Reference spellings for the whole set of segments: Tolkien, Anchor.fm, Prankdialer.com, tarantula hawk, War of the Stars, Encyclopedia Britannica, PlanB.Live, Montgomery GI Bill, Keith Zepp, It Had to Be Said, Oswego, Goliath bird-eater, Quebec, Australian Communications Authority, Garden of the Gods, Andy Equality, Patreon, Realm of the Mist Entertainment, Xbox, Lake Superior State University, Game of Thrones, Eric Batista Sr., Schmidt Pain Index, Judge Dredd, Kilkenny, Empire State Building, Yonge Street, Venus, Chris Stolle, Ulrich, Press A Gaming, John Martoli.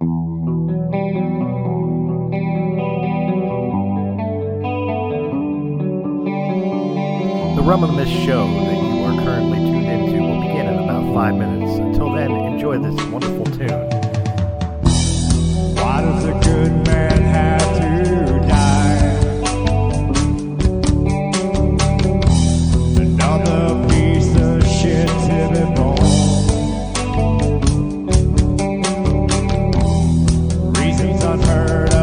The Realm of the Mist show that you are currently tuned into will begin in about 5 minutes. Until then, enjoy this wonderful tune. Why does a good man have to die? Another piece of shit to be born. Reasons unheard of.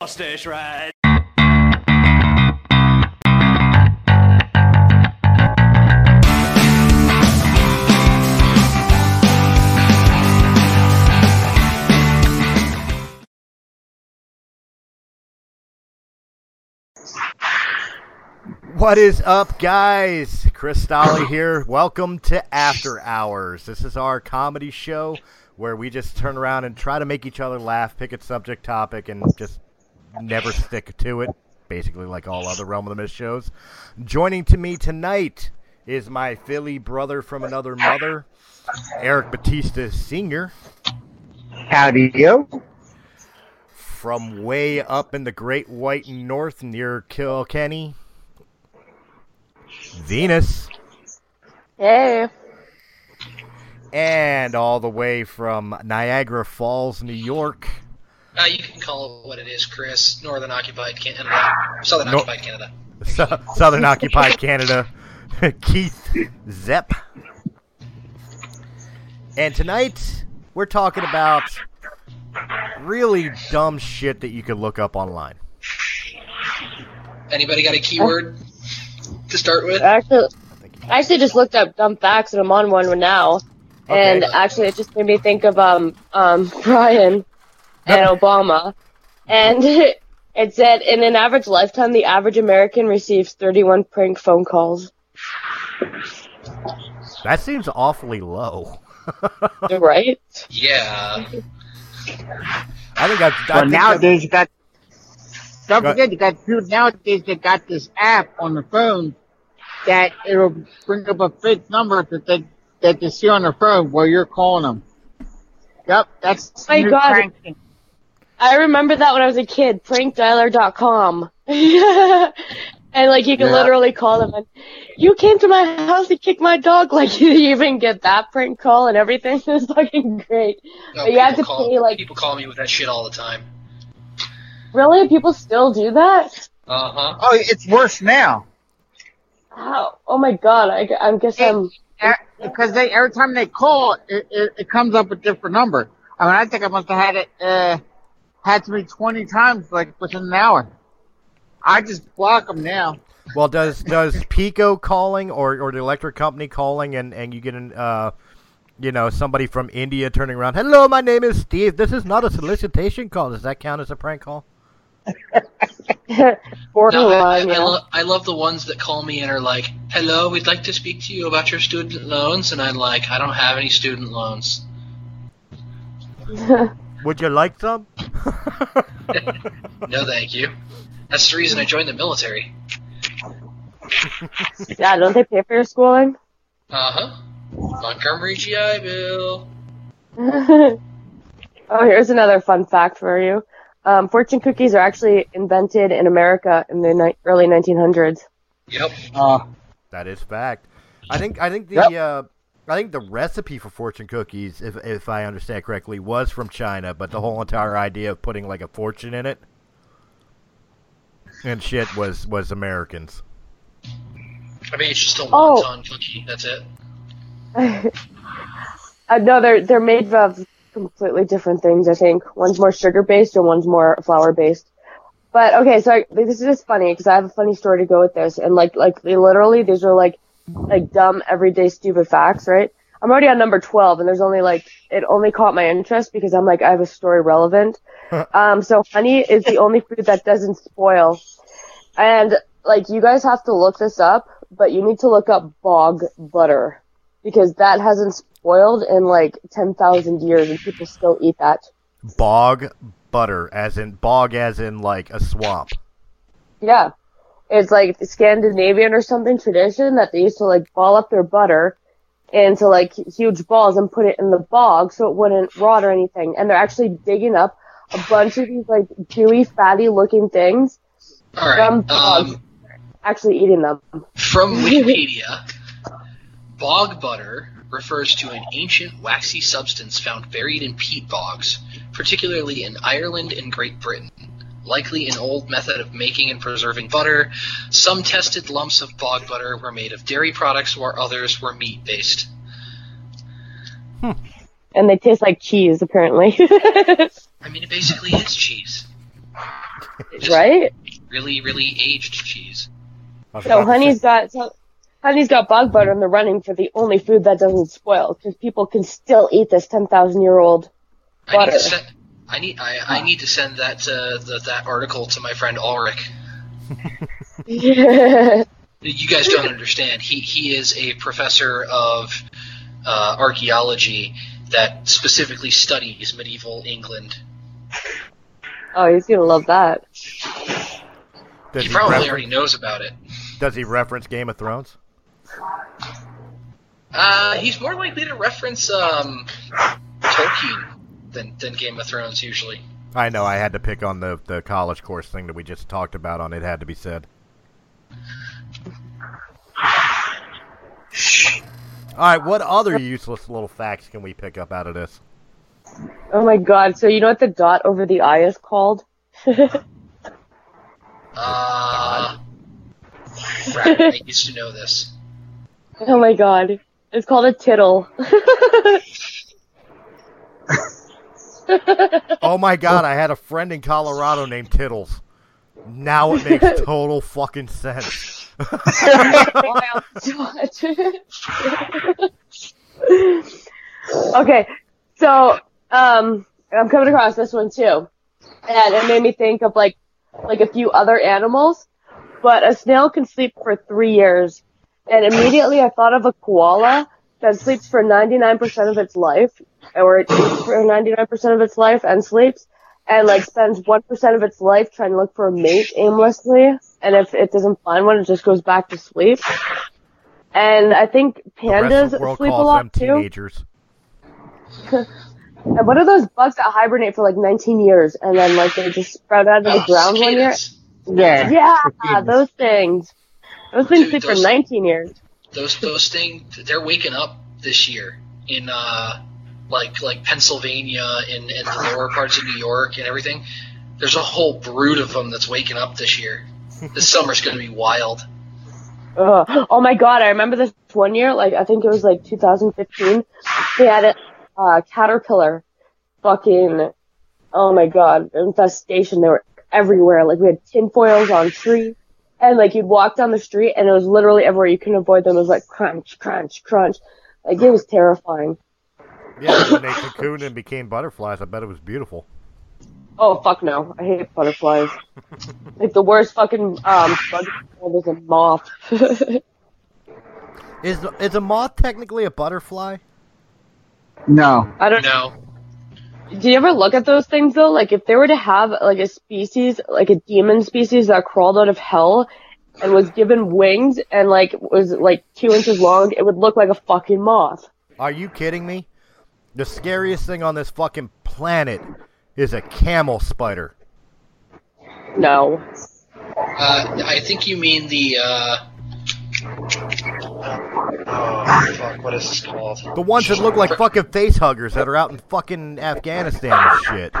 Mustache ride. What is up, guys? Chris Stolle here. Welcome to After Hours. This is our comedy show where we just turn around and try to make each other laugh, pick a subject topic, and just never stick to it, basically like all other Realm of the Mist shows. Joining to me tonight is my Philly brother from another mother, Eric Batista Sr. Howdy, yo. From way up in the Great White North near Kilkenny, Venus. Hey. And all the way from Niagara Falls, New York. You can call it what it is, Chris. Northern Occupied Canada. Southern Occupied Canada. Southern Occupied Canada. Keith Zepp. And tonight, we're talking about really dumb shit that you could look up online. Anybody got a keyword to start with? I actually just looked up dumb facts, and I'm on one now. Okay. And actually, it just made me think of Brian and Obama, and it said, in an average lifetime, the average American receives 31 prank phone calls. That seems awfully low. Right? Yeah. Nowadays they got this app on the phone that it'll bring up a fake number that they see on their phone while you're calling them. Yep, that's my God. Pranking. I remember that when I was a kid, Prankdialer.com. And, like, you can literally call them, and, you came to my house to kick my dog. Like, you even get that prank call and everything. It's fucking great. No, but you have to pay, like... People call me with that shit all the time. Really? People still do that? Uh-huh. Oh, it's worse now. Wow. Oh, my God. I guess I'm... Because every time they call, it comes up a different number. I mean, I think I must have had it... Had to be 20 times, like, within an hour. I just block them now. Well, does Pico calling or the electric company calling and you get somebody from India turning around, hello, my name is Steve. This is not a solicitation call. Does that count as a prank call? I love the ones that call me and are like, hello, we'd like to speak to you about your student loans. And I'm like, I don't have any student loans. Would you like some? No, thank you. That's the reason I joined the military. Yeah, don't they pay for your schooling? Uh-huh. Montgomery GI Bill. Oh, here's another fun fact for you. Fortune cookies are actually invented in America in the early 1900s. Yep. That is fact. I think the recipe for fortune cookies, if I understand correctly, was from China, but the whole entire idea of putting, like, a fortune in it and shit was Americans. I mean, it's just a wonton cookie. That's it. No, they're made of completely different things, I think. One's more sugar-based and one's more flour-based. But okay, so this is just funny because I have a funny story to go with this, and like literally these are like dumb everyday stupid facts, right? I'm already on number 12, and there's only it only caught my interest because I'm I have a story relevant. So honey is the only food that doesn't spoil, and you guys have to look this up, but you need to look up bog butter because that hasn't spoiled in 10,000 years, and people still eat that. Bog butter, as in bog, as in a swamp. Yeah, it's Scandinavian or something tradition that they used to ball up their butter into huge balls and put it in the bog so it wouldn't rot or anything. And they're actually digging up a bunch of these dewy, fatty looking things from bogs, actually eating them. From Wikipedia, bog butter refers to an ancient waxy substance found buried in peat bogs, particularly in Ireland and Great Britain. Likely an old method of making and preserving butter. Some tested lumps of bog butter were made of dairy products, while others were meat-based. Hmm. And they taste like cheese, apparently. I mean, it basically is cheese. Just right? Really, really aged cheese. So honey's got bog butter, and they're running for the only food that doesn't spoil, because people can still eat this 10,000-year-old butter. I need to send that that article to my friend Ulrich. Yeah. You guys don't understand. He is a professor of archaeology that specifically studies medieval England. Oh, he's gonna love that. He probably already knows about it. Does he reference Game of Thrones? He's more likely to reference Tolkien than Game of Thrones usually. I know, I had to pick on the college course thing that we just talked about on It Had to Be Said. Alright, what other useless little facts can we pick up out of this? Oh my god, so you know what the dot over the eye is called? Right, I used to know this. Oh my god, it's called a tittle. Oh my god, I had a friend in Colorado named Tittles. Now it makes total fucking sense. Okay, so I'm coming across this one too, and it made me think of like a few other animals, but a snail can sleep for 3 years, and immediately I thought of a koala that sleeps for 99% of its life, or it eats for 99% of its life and sleeps, and spends 1% of its life trying to look for a mate aimlessly, and if it doesn't find one, it just goes back to sleep. And I think pandas sleep a lot too. Teenagers. And what are those bugs that hibernate for 19 years and then they just sprout out of the ground one year? Yeah. Yeah, those things. Those things sleep for 19 years. Those things, they're waking up this year in Pennsylvania and the lower parts of New York and everything. There's a whole brood of them that's waking up this year. This summer's going to be wild. Oh my god, I remember this one year, I think it was 2015, they had a caterpillar fucking, oh my god, infestation. They were everywhere. We had tinfoils on trees. And, you'd walk down the street, and it was literally everywhere. You couldn't avoid them. It was crunch, crunch, crunch. It was terrifying. Yeah, when they cocooned and became butterflies, I bet it was beautiful. Oh, fuck no. I hate butterflies. The worst fucking bug is a moth. Is a moth technically a butterfly? No. I don't know. Do you ever look at those things, though? If they were to have, a species, a demon species that crawled out of hell and was given wings and, was, 2 inches long, it would look like a fucking moth. Are you kidding me? The scariest thing on this fucking planet is a camel spider. No. I think you mean the, oh, fuck, what is this called? The ones that look like fucking face huggers that are out in fucking Afghanistan and shit.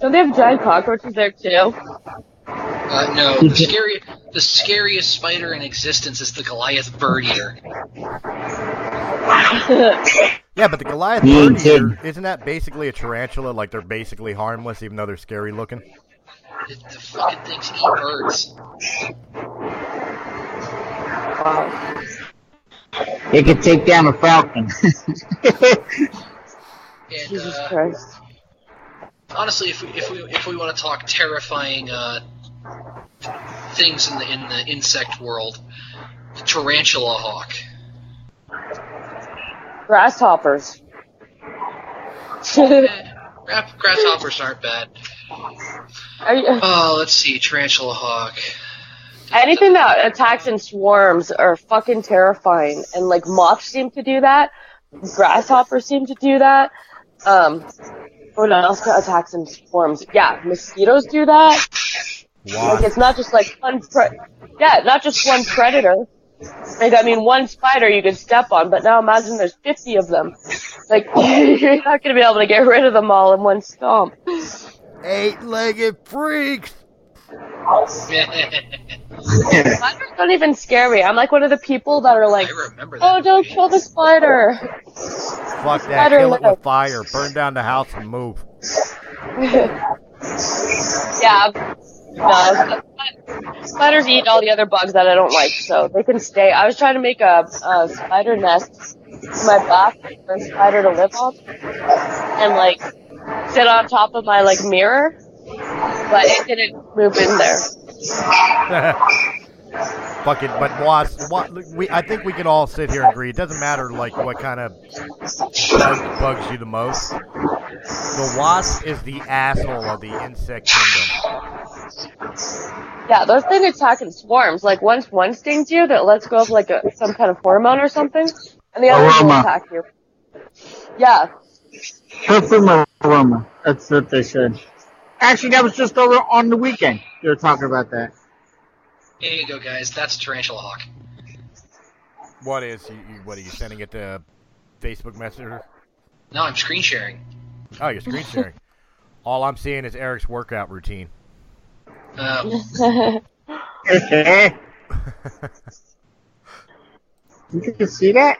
Don't they have giant cockroaches there too? No, the scariest spider in existence is the Goliath bird-eater. Yeah, but the Goliath bird-eater, isn't that basically a tarantula? They're basically harmless even though they're scary looking? The fucking things eat birds. Wow. It could take down a falcon. And, Jesus Christ. Honestly, if we want to talk terrifying things in the insect world, the tarantula hawk, grasshoppers. Grasshoppers aren't bad. Let's see, tarantula hawk. Anything that attacks in swarms are fucking terrifying, and like moths seem to do that. Grasshoppers seem to do that. What else attacks in swarms? Yeah, mosquitoes do that. Wow. Like, it's not just like not just one predator. Like, I mean, one spider you could step on, but now imagine there's 50 of them. Like, you're not going to be able to get rid of them all in one stomp. Eight-legged freaks! Spiders don't even scare me. I'm like one of the people that are like, don't kill the spider. Fuck that, kill it with fire. Burn down the house and move. Yeah. No, spiders eat all the other bugs that I don't like, so they can stay. I was trying to make a spider nest in my bathroom for a spider to live on, and like sit on top of my like mirror, but it didn't move in there. Fuck it, but wasps. I think we can all sit here and agree. It doesn't matter like what kind of bug bugs you the most. The wasp is the asshole of the insect kingdom. Yeah, those things attack in swarms. Like, once one stings you, that lets go of, like, some kind of hormone or something, and the other one will attack you. Yeah. Aroma. That's what they said. Actually, that was just over on the weekend. They were talking about that. There you go, guys. That's tarantula hawk. What are you sending it to Facebook Messenger? No, I'm screen sharing. Oh, you're screen sharing. All I'm seeing is Eric's workout routine. You can see that?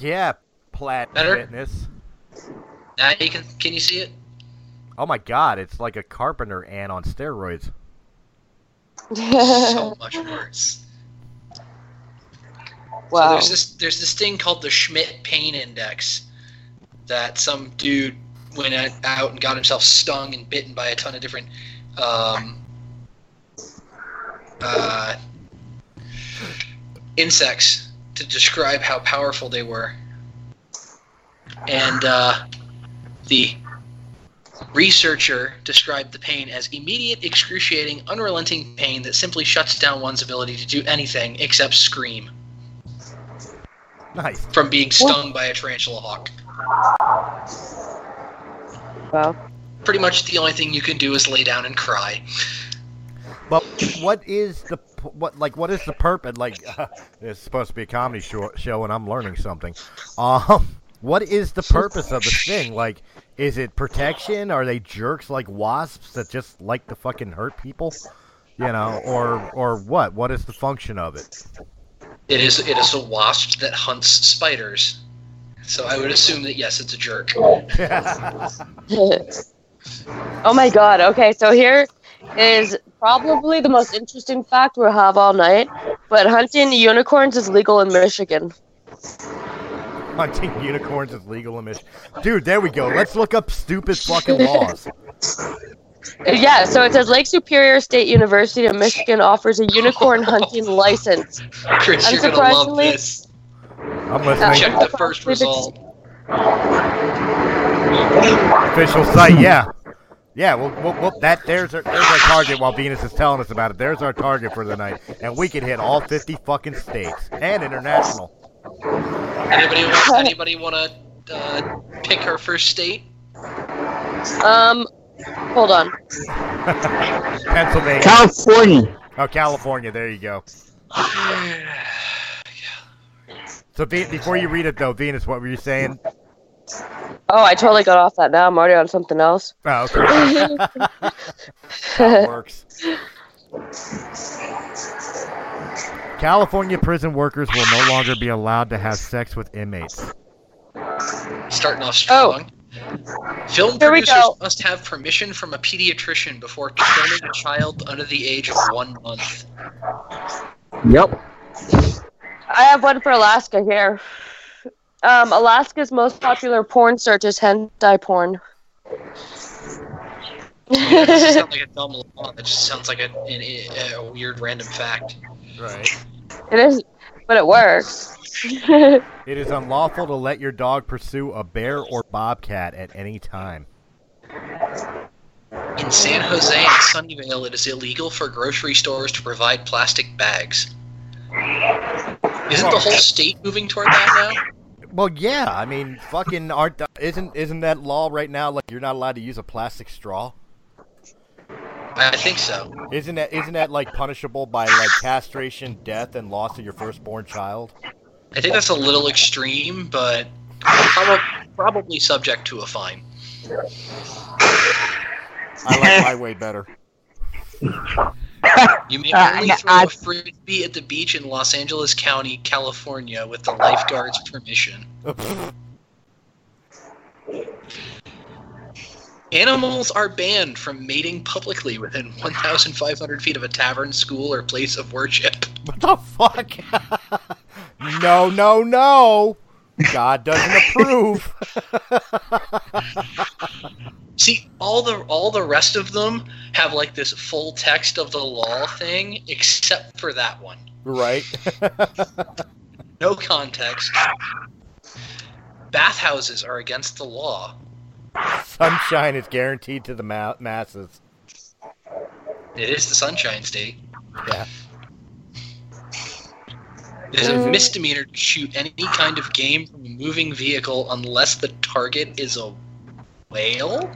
Yeah, Plaid Better? Fitness. Now you can you see it? Oh my god, it's like a carpenter ant on steroids. So much worse. Wow. So there's this thing called the Schmidt Pain Index that some dude went out and got himself stung and bitten by a ton of different insects to describe how powerful they were, and the researcher described the pain as immediate, excruciating, unrelenting pain that simply shuts down one's ability to do anything except scream. Nice. From being stung by a tarantula hawk. Wow. Pretty much the only thing you can do is lay down and cry. But what is the purpose? Like, it's supposed to be a comedy show, and I'm learning something. What is the purpose of this thing? Like, is it protection? Are they jerks like wasps that just like to fucking hurt people? You know, or what? What is the function of it? It is a wasp that hunts spiders. So I would assume that yes, it's a jerk. Oh my god, okay, so here is probably the most interesting fact we'll have all night, but hunting unicorns is legal in Michigan. Hunting unicorns is legal in Michigan. Dude, there we go. Let's look up stupid fucking laws. Yeah, so it says Lake Superior State University of Michigan offers a unicorn hunting license. Chris, you're going to love this. I'm listening. Check the first result. Official site, yeah. Yeah, well there's our target while Venus is telling us about it. There's our target for the night. And we can hit all 50 fucking states. And international. Anybody want to pick her first state? Hold on. Pennsylvania. California. Oh, California. There you go. So, before you read it, though, Venus, what were you saying? Oh, I totally got off that now. I'm already on something else. Oh, okay. That works. California prison workers will no longer be allowed to have sex with inmates. Starting off strong. Film producers must have permission from a pediatrician before filming a child under the age of 1 month. Yep. I have one for Alaska here. Alaska's most popular porn search is hentai porn. That doesn't sound like a dumb law. That just sounds like a weird random fact. Right. It is, but it works. It is unlawful to let your dog pursue a bear or bobcat at any time. In San Jose and Sunnyvale, it is illegal for grocery stores to provide plastic bags. Isn't the whole state moving toward that now? Well, yeah, I mean, fucking aren't isn't that law right now? Like, you're not allowed to use a plastic straw. I think so. Isn't that like punishable by like castration, death, and loss of your firstborn child? I think that's a little extreme, but probably subject to a fine. I like my way better. You may only throw a frisbee at the beach in Los Angeles County, California, with the lifeguard's permission. Animals are banned from mating publicly within 1,500 feet of a tavern, school, or place of worship. What the fuck? No, no, no! God doesn't approve. See, all the rest of them have like this full text of the law thing, except for that one. Right. No context. Bathhouses are against the law. Sunshine is guaranteed to the masses. It is the Sunshine State. Yeah. It is a misdemeanor to shoot any kind of game from a moving vehicle unless the target is a whale?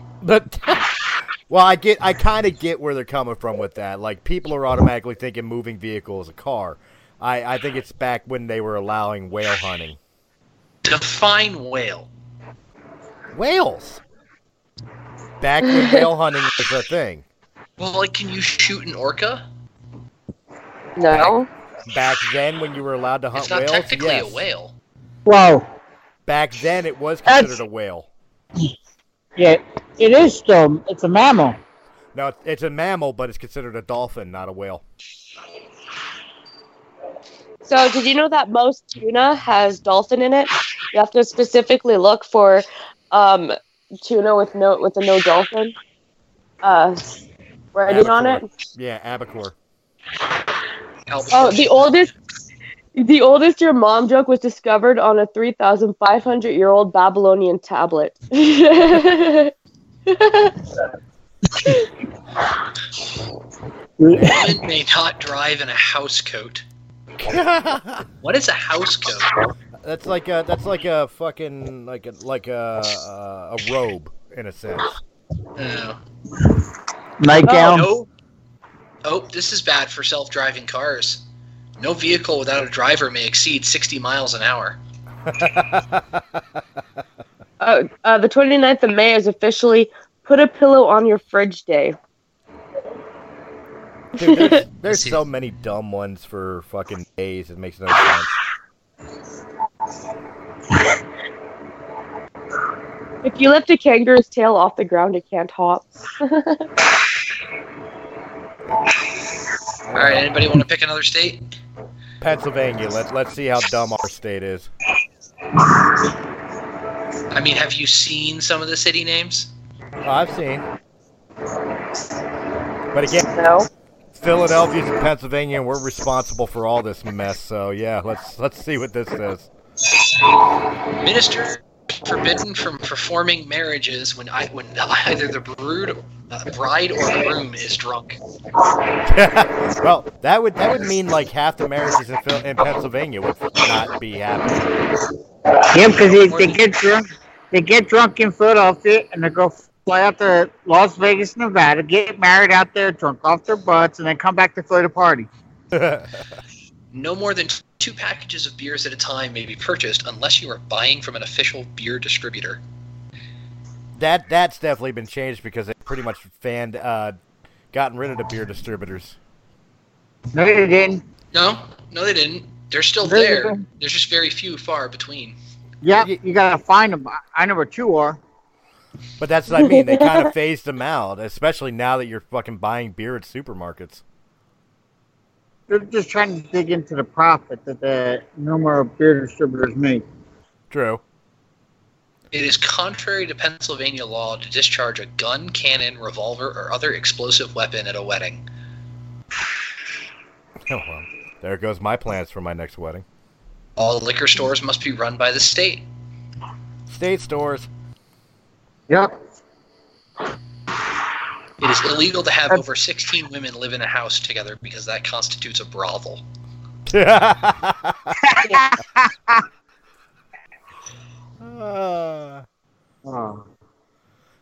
Well, I kind of get where they're coming from with that. Like, people are automatically thinking moving vehicle is a car. I think it's back when they were allowing whale hunting. Define whale. Whales. Back when whale hunting was a thing. Well, like, can you shoot an orca? No. Back then, when you were allowed to hunt whales, it's not technically a whale. Wow. Back then, it was considered a whale. Yeah, it is still. It's a mammal. No, it's a mammal, but it's considered a dolphin, not a whale. So, did you know that most tuna has dolphin in it? You have to specifically look for tuna with a no dolphin writing on it. Yeah, albacore. Oh, the oldest your mom joke was discovered on a 3,500-year-old Babylonian tablet. Women may not drive in a house coat. What is a house coat? That's like a fucking like a robe in a sense. Nightgown. Oh, this is bad for self-driving cars. No vehicle without a driver may exceed 60 miles an hour. The 29th of May is officially Put a Pillow on Your Fridge Day. Dude, there's so many dumb ones for fucking days, it makes no sense. If you lift a kangaroo's tail off the ground, it can't hop. All right, anybody want to pick another state? Pennsylvania. Let's see how dumb our state is. I mean, have you seen some of the city names? Oh, I've seen. But again, no. Philadelphia's in Pennsylvania, and we're responsible for all this mess. So yeah, let's see what this is. Minister forbidden from performing marriages when either the bride or groom is drunk. Well, that would mean like half the marriages in Pennsylvania would not be happening. Yeah, because they get drunk in Philadelphia and they go fly out to Las Vegas, Nevada, get married out there, drunk off their butts, and then come back to Florida party. No more than 2 packages of beers at a time may be purchased unless you are buying from an official beer distributor. That's definitely been changed because they pretty much gotten rid of the beer distributors. No, they didn't. No, they didn't. They're still there. There's just very few, far between. Yeah, you gotta find them. I know where 2 are. But that's what I mean. They kind of phased them out, especially now that you're fucking buying beer at supermarkets. They're just trying to dig into the profit that the number of beer distributors make. True. It is contrary to Pennsylvania law to discharge a gun, cannon, revolver, or other explosive weapon at a wedding. Oh, well, there goes my plans for my next wedding. All liquor stores must be run by the state. State stores. Yep. It is illegal to have over 16 women live in a house together because that constitutes a brothel.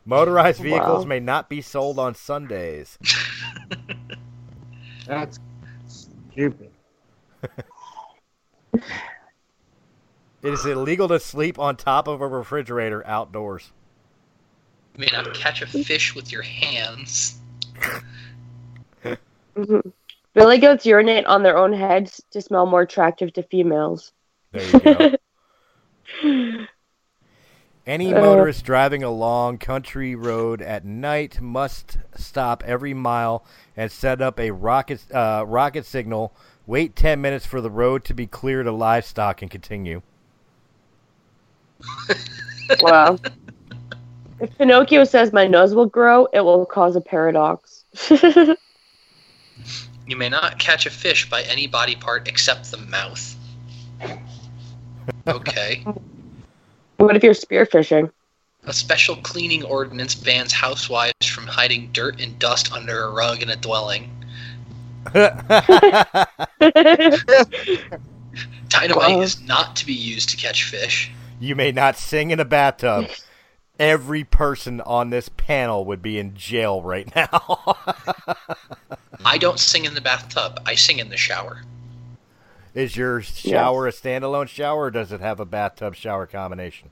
Motorized vehicles may not be sold on Sundays. That's stupid. It is illegal to sleep on top of a refrigerator outdoors. You may not catch a fish with your hands. Billy goats urinate on their own heads to smell more attractive to females. There you go. Any motorist driving along country road at night must stop every mile and set up a rocket signal. Wait 10 minutes for the road to be clear to livestock and continue. Wow. If Pinocchio says my nose will grow, it will cause a paradox. You may not catch a fish by any body part except the mouth. Okay. What if you're spearfishing? A special cleaning ordinance bans housewives from hiding dirt and dust under a rug in a dwelling. Dynamite is not to be used to catch fish. You may not sing in a bathtub. Every person on this panel would be in jail right now. I don't sing in the bathtub. I sing in the shower. Is your shower a standalone shower, or does it have a bathtub shower combination?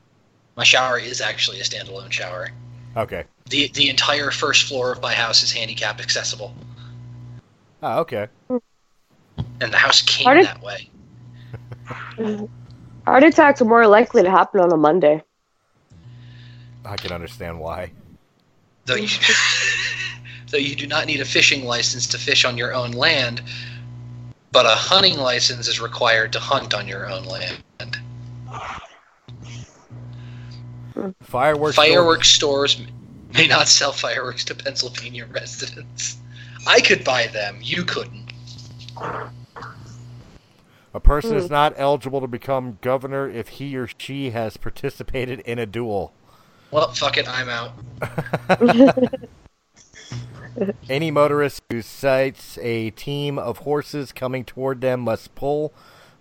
My shower is actually a standalone shower. Okay. The entire first floor of my house is handicap accessible. Oh, okay. And the house came that way. Heart attacks are more likely to happen on a Monday. I can understand why. Though you do not need a fishing license to fish on your own land, but a hunting license is required to hunt on your own land. Fireworks stores may not sell fireworks to Pennsylvania residents. I could buy them. You couldn't. A person is not eligible to become governor if he or she has participated in a duel. Well, fuck it, I'm out. Any motorist who sights a team of horses coming toward them must pull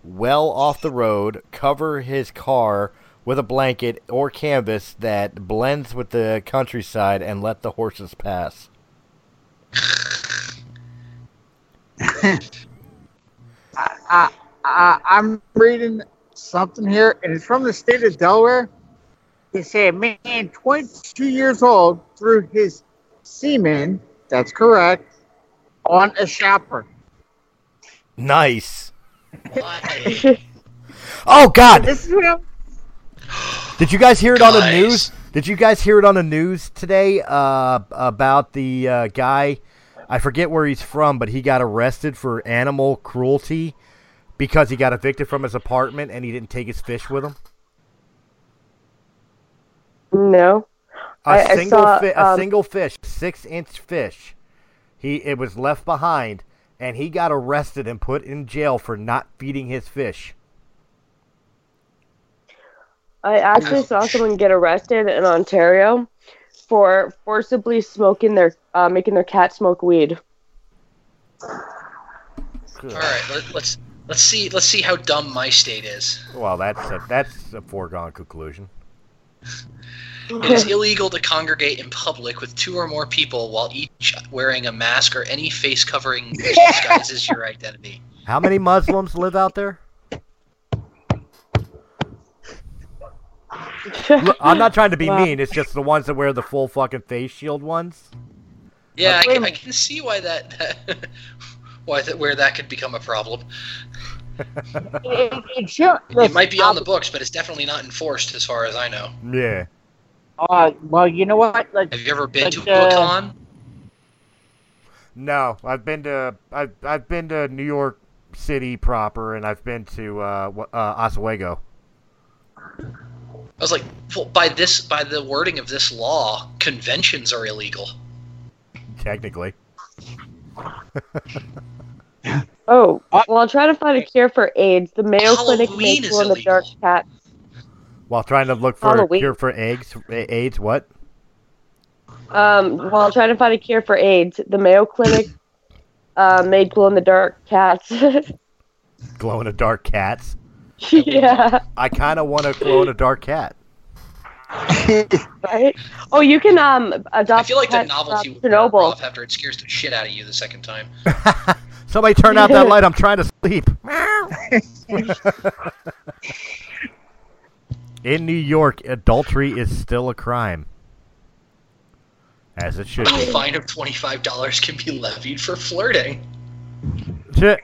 well off the road, cover his car with a blanket or canvas that blends with the countryside, and let the horses pass. I'm reading something here, and it's from the state of Delaware. They say a man 22 years old threw his semen, that's correct, on a shopper. Nice. Oh, God. Did you guys hear it on the news? Did you guys hear it on the news today about the guy? I forget where he's from, but he got arrested for animal cruelty because he got evicted from his apartment and he didn't take his fish with him. No. A single fish, 6-inch fish. It was left behind, and he got arrested and put in jail for not feeding his fish. I actually saw someone get arrested in Ontario for forcibly smoking making their cat smoke weed. All right, let's see how dumb my state is. Well, that's a foregone conclusion. It is illegal to congregate in public with two or more people while each wearing a mask or any face covering which disguises your identity. How many Muslims live out there? Look, I'm not trying to be mean. It's just the ones that wear the full fucking face shield ones. Yeah, I can see why where that could become a problem. It might be on the books, but it's definitely not enforced as far as I know. Yeah. Well, you know what? Like, have you ever been to BlizzCon? No, I've been to New York City proper, and I've been to Oswego. I was like, well, by the wording of this law, conventions are illegal. Technically. Oh, well, I'm trying to find a cure for AIDS. The Mayo Clinic makes one of the dark cats. While trying to look for a cure for AIDS, what? While trying to find a cure for AIDS, the Mayo Clinic made glow-in-the-dark cats. Glow-in-the-dark cats? Yeah. I kind of want a glow-in-the-dark cat. Right? Oh, you can adopt. I feel like the novelty would drop off after it scares the shit out of you the second time. Somebody turn out that light. I'm trying to sleep. In New York, adultery is still a crime. As it should be. A fine of $25 can be levied for flirting. Shit.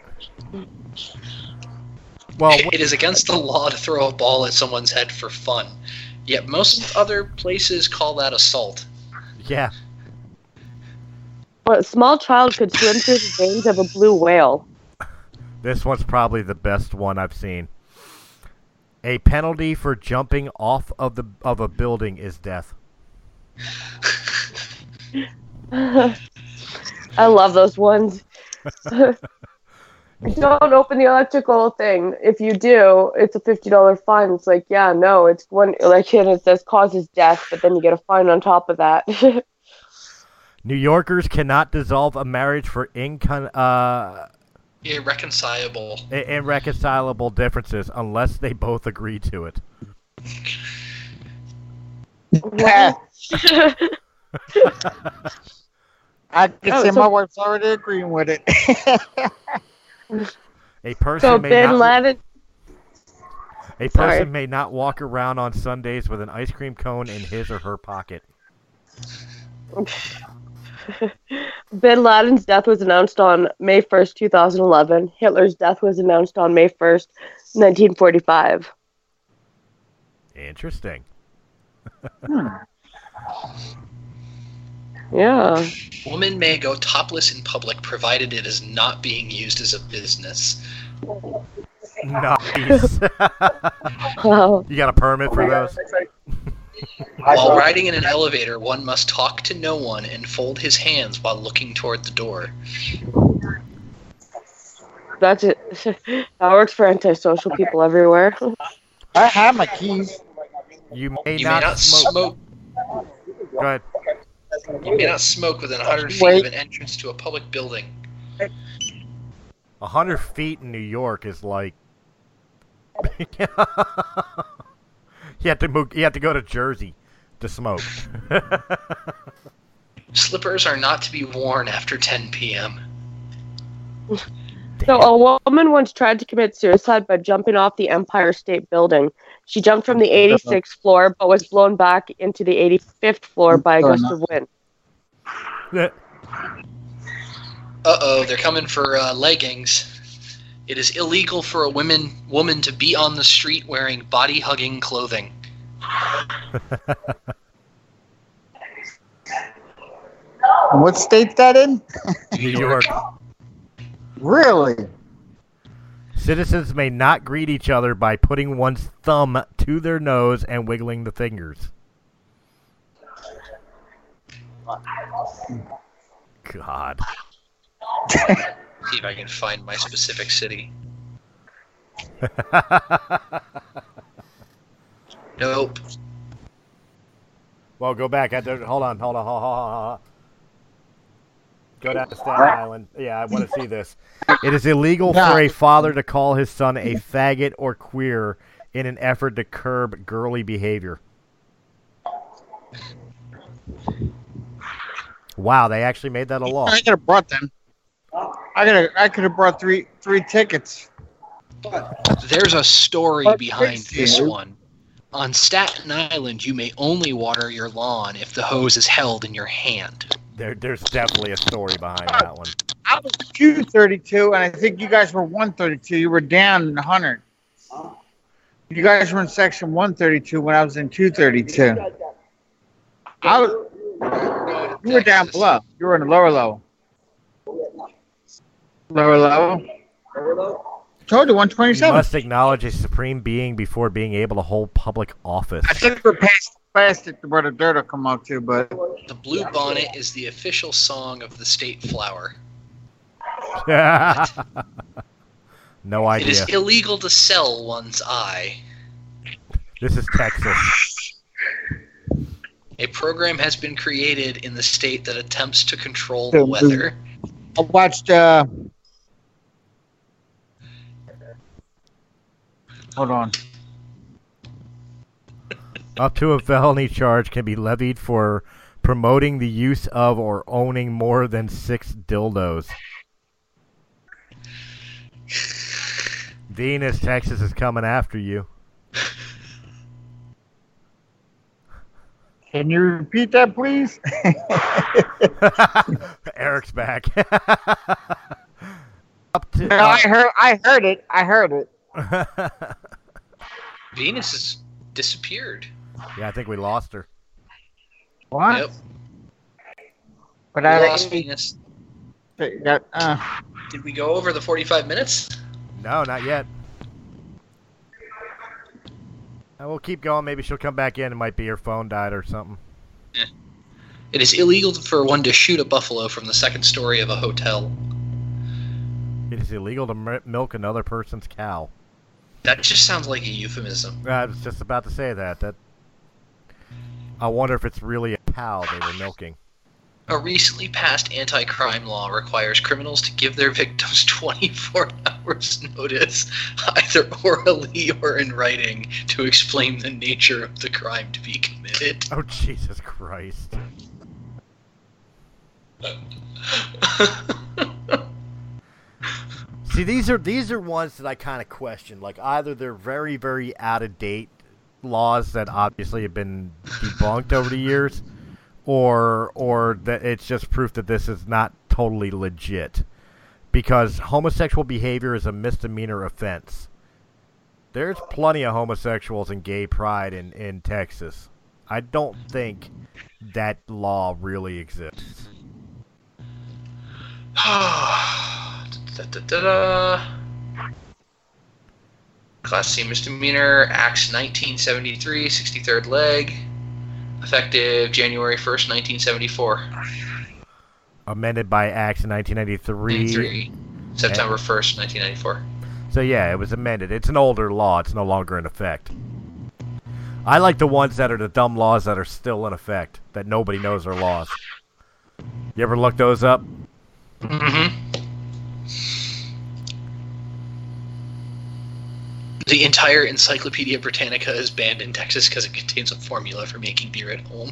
Well, it is against the law to throw a ball at someone's head for fun. Yet most other places call that assault. Yeah. Well, a small child could swim through the veins of a blue whale. This one's probably the best one I've seen. A penalty for jumping off of a building is death. I love those ones. Don't open the electrical thing. If you do, it's a $50 fine. It's like, yeah, no, it's one election. It says causes death, but then you get a fine on top of that. New Yorkers cannot dissolve a marriage for irreconcilable differences unless they both agree to it. I can say my wife's already agreeing with it. A person may not walk around on Sundays with an ice cream cone in his or her pocket. Bin Laden's death was announced on May 1st, 2011. Hitler's death was announced on May 1st, 1945. Interesting. Yeah. Women may go topless in public provided it is not being used as a business. Nice. You got a permit for those? While riding in an elevator, one must talk to no one and fold his hands while looking toward the door. That's it. That works for antisocial people everywhere. I have my keys. You may not smoke. Go ahead. You may not smoke within 100 feet of an entrance to a public building. 100 feet in New York is like... You have to go to Jersey to smoke. Slippers are not to be worn after 10 p.m. So a woman once tried to commit suicide by jumping off the Empire State Building. She jumped from the 86th floor, but was blown back into the 85th floor by a gust of wind. Uh-oh, they're coming for leggings. It is illegal for a woman to be on the street wearing body-hugging clothing. What state's that in? New York. Really? Citizens may not greet each other by putting one's thumb to their nose and wiggling the fingers. God. See if I can find my specific city. Nope. Well, go back. Hold on. Go down to Staten Island. Yeah, I want to see this. It is illegal for a father to call his son a faggot or queer in an effort to curb girly behavior. Wow, they actually made that a law. I could have brought them. I could have brought three tickets. But there's a story behind this one. On Staten Island, you may only water your lawn if the hose is held in your hand. There's definitely a story behind that one. I was 232, and I think you guys were 132. You were down 100. You guys were in section 132 when I was in 232. You were down below. You were in the lower low. Lower low. Lower low. Told you 127. You must acknowledge a supreme being before being able to hold public office. I think we're past plastic where the dirt will come out to, but the Blue Bonnet is the official song of the state flower. No idea. It is illegal to sell one's eye. This is Texas. A program has been created in the state that attempts to control the weather. I watched. Hold on. Up to a felony charge can be levied for promoting the use of or owning more than 6 dildos. Venus, Texas is coming after you. Can you repeat that, please? Eric's back. Up to I heard it. Venus has disappeared. Yeah, I think we lost her. What? Yep. But we lost Venus. Did we go over the 45 minutes? No, not yet. We'll keep going. Maybe she'll come back in. It might be her phone died or something. Yeah. It is illegal for one to shoot a buffalo from the second story of a hotel. It is illegal to milk another person's cow. That just sounds like a euphemism. I was just about to say that. I wonder if it's really a cow they were milking. A recently passed anti-crime law requires criminals to give their victims 24 hours notice, either orally or in writing, to explain the nature of the crime to be committed. Oh, Jesus Christ. See, these are ones that I kind of question. Like, either they're very, very out-of-date laws that obviously have been debunked over the years, or that it's just proof that this is not totally legit. Because homosexual behavior is a misdemeanor offense. There's plenty of homosexuals and gay pride in Texas. I don't think that law really exists. Class C misdemeanor, Acts 1973, 63rd leg. Effective January 1st, 1974. Amended by Acts in 1993. September 1st, 1994. So yeah, it was amended. It's an older law. It's no longer in effect. I like the ones that are the dumb laws that are still in effect, that nobody knows are laws. You ever look those up? Mm-hmm. The entire Encyclopedia Britannica is banned in Texas because it contains a formula for making beer at home.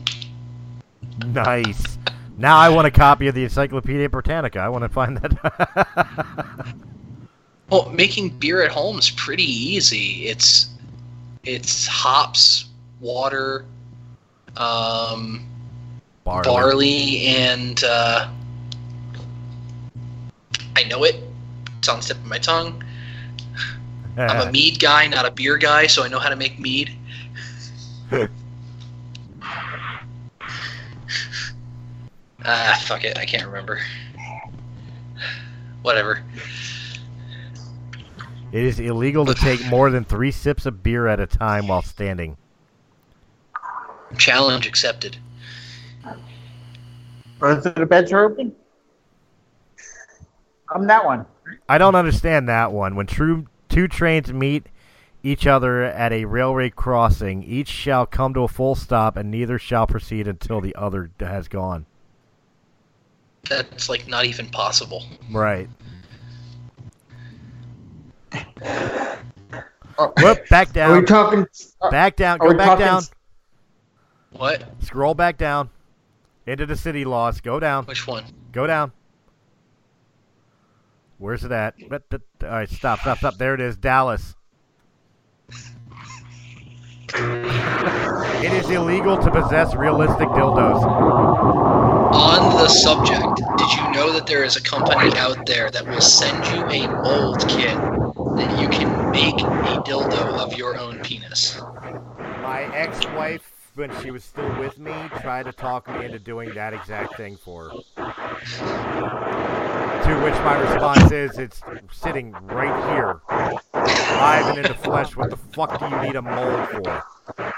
Nice. Now I want a copy of the Encyclopedia Britannica. I want to find that. Well, making beer at home is pretty easy. It's hops, water, barley, and I know it. It's on the tip of my tongue. I'm a mead guy, not a beer guy, so I know how to make mead. Fuck it. I can't remember. Whatever. It is illegal to take more than 3 sips of beer at a time while standing. Challenge accepted. Are the beds open? I'm that one. I don't understand that one. When two trains meet each other at a railway crossing. Each shall come to a full stop, and neither shall proceed until the other has gone. That's, like, not even possible. Right. Whoop, back down. Are we talking? Back down. Go back down. What? Scroll back down. Into the city laws. Go down. Which one? Go down. Where's it at? All right, stop. There it is, Dallas. It is illegal to possess realistic dildos. On the subject, did you know that there is a company out there that will send you a mold kit that you can make a dildo of your own penis? My ex-wife when she was still with me, try to talk me into doing that exact thing for her. To which my response is, it's sitting right here, live and in the flesh. What the fuck do you need a mold for? I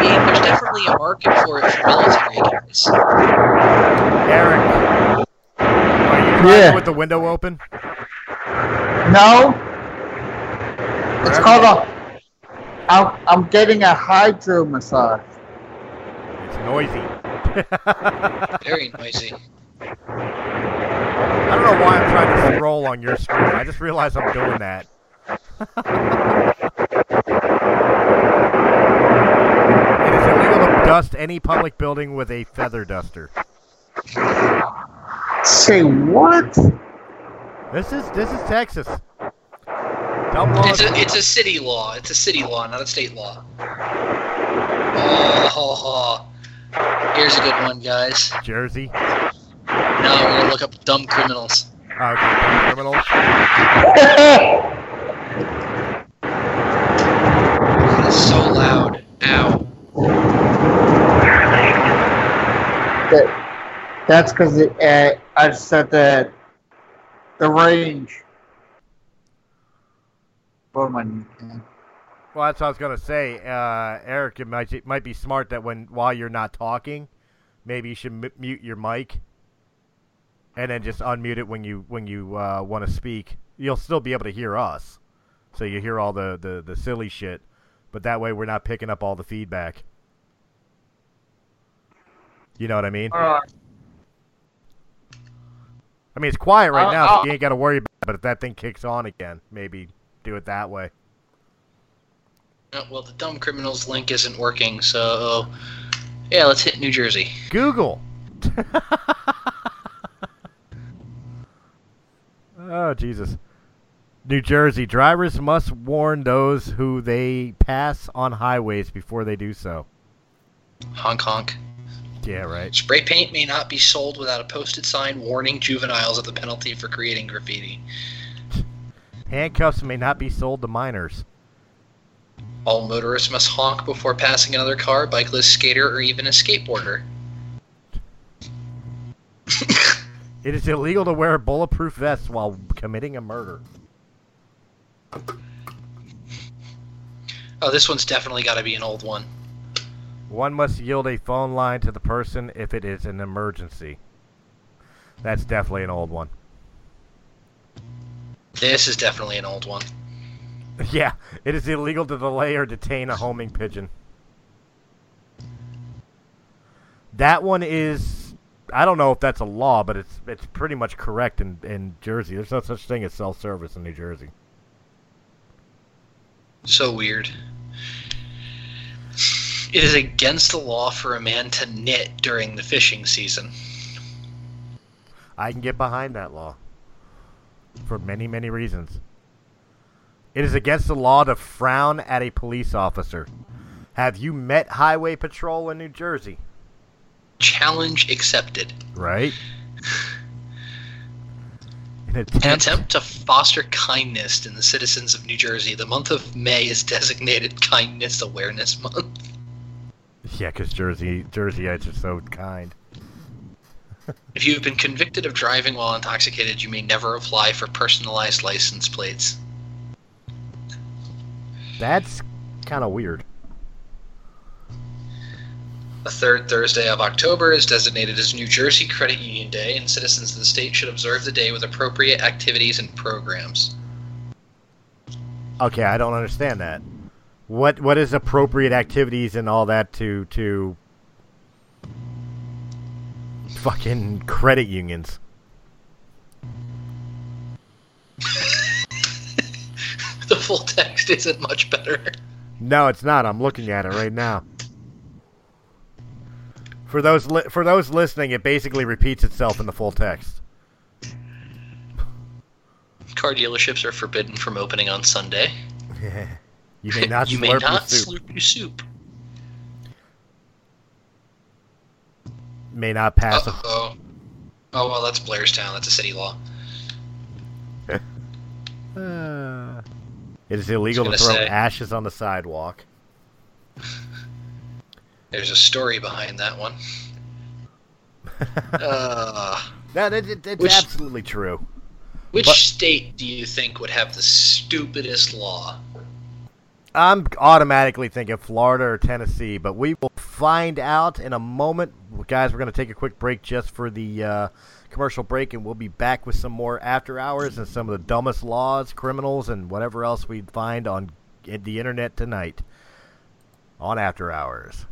mean, there's definitely a market for it for military guys. Eric, are you driving with the window open? No. It's called a... I'm getting a hydro massage. It's noisy. Very noisy. I don't know why I'm trying to scroll on your screen. I just realized I'm doing that. It is illegal to dust any public building with a feather duster. Say what? This is Texas. It's a city law. It's a city law, not a state law. Oh. Here's a good one, guys. Jersey. No, we're going to look up dumb criminals. Okay, dumb criminals. It's so loud. Ow. That's because I said that the range. Well, that's what I was going to say. Eric, it might be smart that while you're not talking, maybe you should mute your mic and then just unmute it when you want to speak. You'll still be able to hear us, so you hear all the silly shit, but that way we're not picking up all the feedback. You know what I mean? I mean, it's quiet right now, so you ain't got to worry about it, but if that thing kicks on again, maybe... do it that way. Well, the dumb criminals link isn't working, so yeah, let's hit New Jersey. Google. Oh, Jesus. New Jersey. Drivers must warn those who they pass on highways before they do so. Honk, honk. Yeah, right. Spray paint may not be sold without a posted sign warning juveniles of the penalty for creating graffiti. Handcuffs may not be sold to minors. All motorists must honk before passing another car, cyclist, skater, or even a skateboarder. It is illegal to wear bulletproof vests while committing a murder. Oh, this one's definitely got to be an old one. One must yield a phone line to the person if it is an emergency. That's definitely an old one. This is definitely an old one. Yeah, it is illegal to delay or detain a homing pigeon. That one is... I don't know if that's a law, but it's pretty much correct in Jersey. There's no such thing as self-service in New Jersey. So weird. It is against the law for a man to knit during the fishing season. I can get behind that law. For many, many reasons. It is against the law to frown at a police officer. Have you met Highway Patrol in New Jersey? Challenge accepted. Right? An attempt to foster kindness in the citizens of New Jersey. The month of May is designated Kindness Awareness Month. Yeah, because Jerseyites are so kind. If you have been convicted of driving while intoxicated, you may never apply for personalized license plates. That's kind of weird. The third Thursday of October is designated as New Jersey Credit Union Day, and citizens of the state should observe the day with appropriate activities and programs. Okay, I don't understand that. What is appropriate activities and all that to fucking credit unions? The full text isn't much better. No, it's not. I'm looking at it right now. For those listening, it basically repeats itself in the full text. Car dealerships are forbidden from opening on Sunday. You may not slurp your soup. May not pass. Uh-oh. Oh, well, that's Blairstown. That's a city law. It is illegal to throw ashes on the sidewalk. There's a story behind that one. It's absolutely true. Which state do you think would have the stupidest law? I'm automatically thinking Florida or Tennessee, but we will find out in a moment. Guys, we're going to take a quick break just for the commercial break, and we'll be back with some more After Hours and some of the dumbest laws, criminals, and whatever else we find on the internet tonight on After Hours.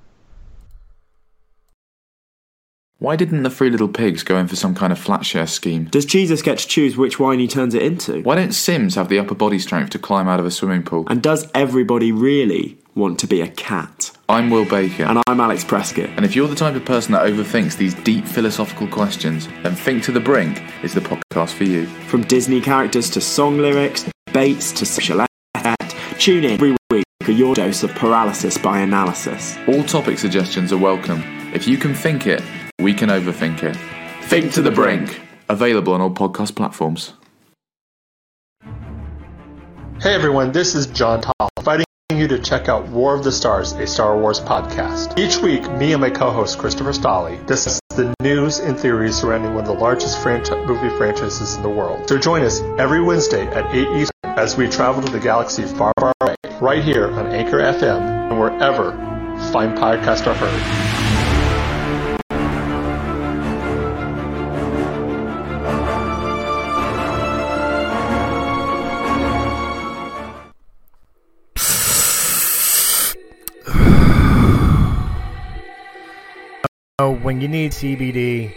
Why didn't the Three Little Pigs go in for some kind of flat share scheme? Does Jesus get to choose which wine he turns it into? Why don't Sims have the upper body strength to climb out of a swimming pool? And does everybody really want to be a cat? I'm Will Baker. And I'm Alex Prescott. And if you're the type of person that overthinks these deep philosophical questions, then Think to the Brink is the podcast for you. From Disney characters to song lyrics, debates to social etiquette, tune in every week for your dose of paralysis by analysis. All topic suggestions are welcome. If you can think it, we can overthink it. Think to the Brink. Available on all podcast platforms. Hey everyone, this is John Toll, inviting you to check out War of the Stars, a Star Wars podcast. Each week, me and my co-host Christopher Stolle discuss the news and theories surrounding one of the largest movie franchises in the world. So join us every Wednesday at 8 Eastern as we travel to the galaxy far, far away, right here on Anchor.fm and wherever fine podcasts are heard. When you need CBD,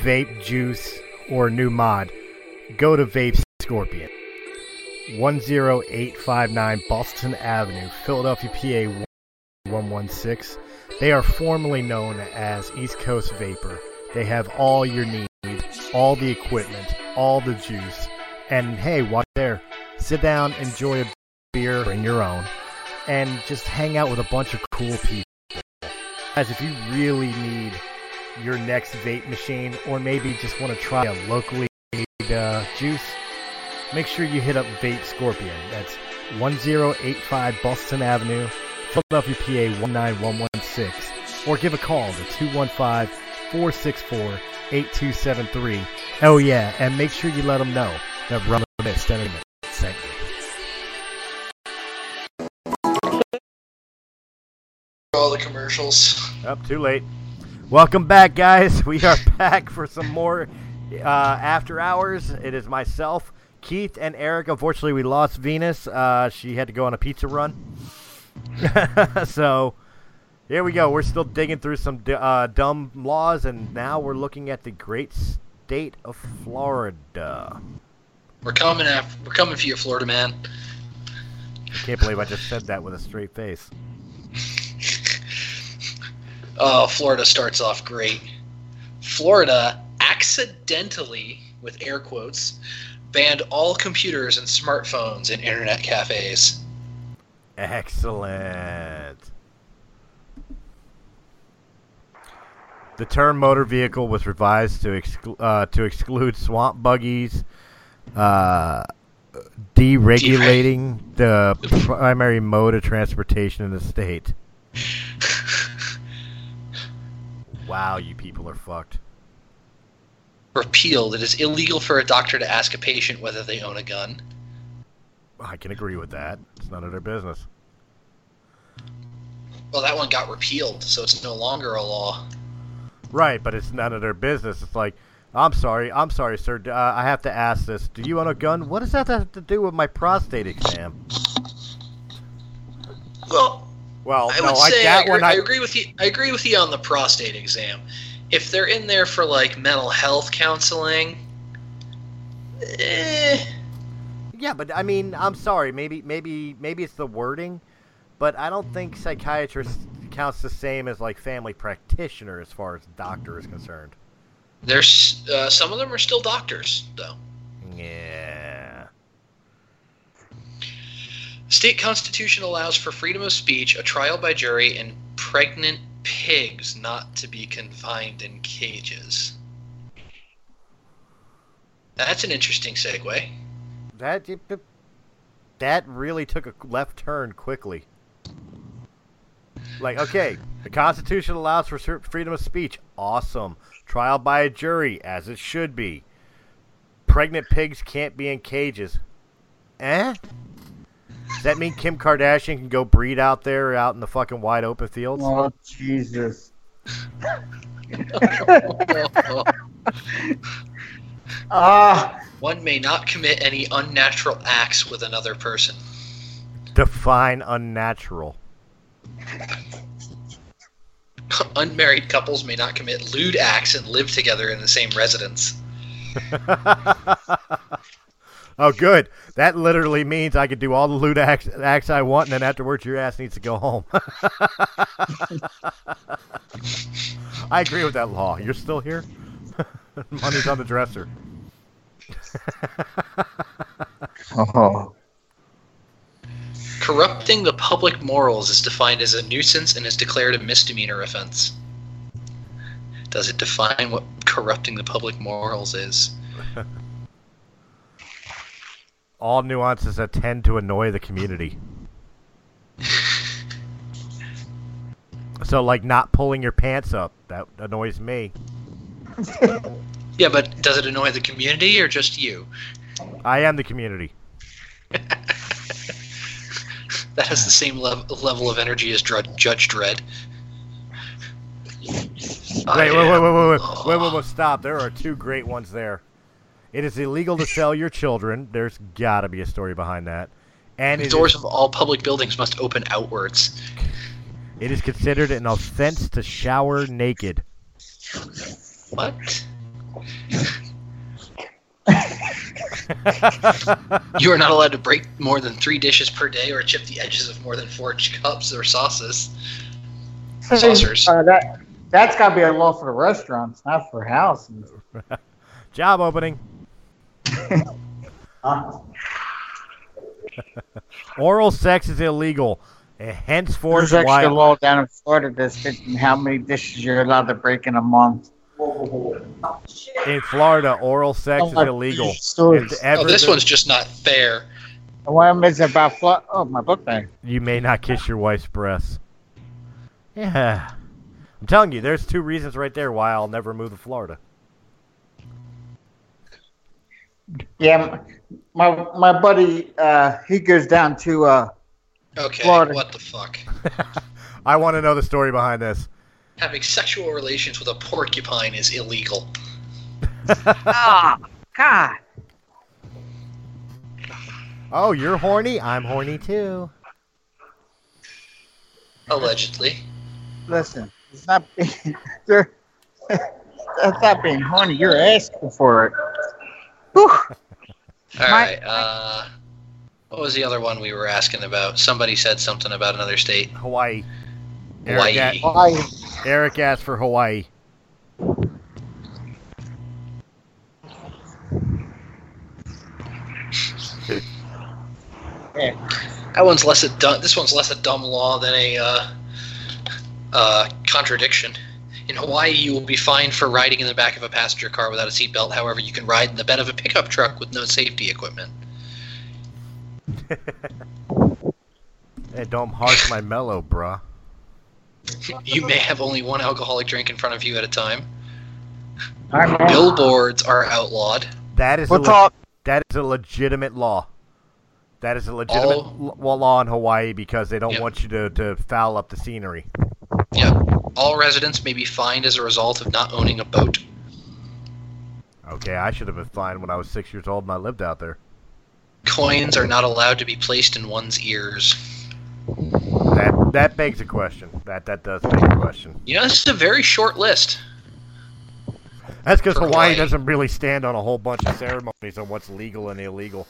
vape juice, or a new mod, go to Vape Scorpion. 10859 Boston Avenue, Philadelphia, PA 116. They are formerly known as East Coast Vapor. They have all your needs, all the equipment, all the juice. And hey, watch there. Sit down, enjoy a beer, bring your own, and just hang out with a bunch of cool people. Guys, if you really need your next vape machine, or maybe just want to try a locally made juice, make sure you hit up Vape Scorpion. That's 1085 Boston Avenue, Philadelphia, PA 19116, or give a call to 215-464-8273. Oh yeah, and make sure you let them know that Realm of the Mist Entertainment sent you. All the commercials. Up too late. Welcome back, guys. We are back for some more After Hours. It is myself, Keith, and Eric. Unfortunately, we lost Venus. She had to go on a pizza run. So here we go. We're still digging through some dumb laws, and now we're looking at the great state of Florida. We're coming for you, Florida man. I can't believe I just said that with a straight face. Oh, Florida starts off great. Florida accidentally, with air quotes, banned all computers and smartphones in internet cafes. Excellent. The term motor vehicle was revised to exclude swamp buggies, deregulating the primary mode of transportation in the state. Wow, you people are fucked. Repealed. It is illegal for a doctor to ask a patient whether they own a gun. I can agree with that. It's none of their business. Well, that one got repealed, so it's no longer a law. Right, but it's none of their business. It's like, I'm sorry, sir. I have to ask this. Do you own a gun? What does that have to do with my prostate exam? Well, I agree with you on the prostate exam. If they're in there for like mental health counseling, Yeah, but I mean, I'm sorry. Maybe it's the wording, but I don't think psychiatrist counts the same as like family practitioner as far as doctor is concerned. There's some of them are still doctors though. Yeah. State constitution allows for freedom of speech, a trial by jury, and pregnant pigs not to be confined in cages. That's an interesting segue. That that really took a left turn quickly. Like, okay, the Constitution allows for freedom of speech. Awesome. Trial by a jury, as it should be. Pregnant pigs can't be in cages. Eh? Does that mean Kim Kardashian can go breed out there, out in the fucking wide open fields? Oh, Jesus. One may not commit any unnatural acts with another person. Define unnatural. Unmarried couples may not commit lewd acts and live together in the same residence. Oh, good. That literally means I could do all the lewd acts I want, and then afterwards your ass needs to go home. I agree with that law. You're still here? Money's on the dresser. Oh. Corrupting the public morals is defined as a nuisance and is declared a misdemeanor offense. Does it define what corrupting the public morals is? All nuances that tend to annoy the community. So, like, not pulling your pants up. That annoys me. Yeah, but does it annoy the community or just you? I am the community. That has the same level of energy as Judge Dredd. Wait, stop. There are two great ones there. It is illegal to sell your children. There's got to be a story behind that. And the doors of all public buildings must open outwards. It is considered an offense to shower naked. What? You are not allowed to break more than 3 dishes per day or chip the edges of more than 4 cups or saucers. That's got to be a law for restaurants, not for houses. Job opening. Oral sex is illegal. Henceforth, there's extra law down in Florida that's fixing how many dishes you're allowed to break in a month. In Florida, oral sex is illegal. This one's just not fair. What I'm missing about my book bag. You may not kiss your wife's breasts. Yeah, I'm telling you, there's 2 reasons right there why I'll never move to Florida. Yeah, my buddy, he goes down to Florida. What the fuck? I want to know the story behind this. Having sexual relations with a porcupine is illegal. Oh, God. Oh, you're horny? I'm horny, too. Allegedly. Listen, it's not being, that's not being horny. You're asking for it. Alright, what was the other one we were asking about? Somebody said something about another state. Hawaii. Eric asked for Hawaii. This one's less a dumb law than a contradiction. In Hawaii, you will be fined for riding in the back of a passenger car without a seatbelt. However, you can ride in the bed of a pickup truck with no safety equipment. Hey, don't harsh my mellow, bruh. You may have only one alcoholic drink in front of you at a time. Billboards are outlawed. That is a legitimate law. That is a legitimate law in Hawaii because they don't want you to foul up the scenery. Yeah. All residents may be fined as a result of not owning a boat. Okay, I should have been fined when I was 6 years old and I lived out there. Coins are not allowed to be placed in one's ears. That begs a question. That does beg a question. You know, this is a very short list. That's because Hawaii doesn't really stand on a whole bunch of ceremonies on what's legal and illegal.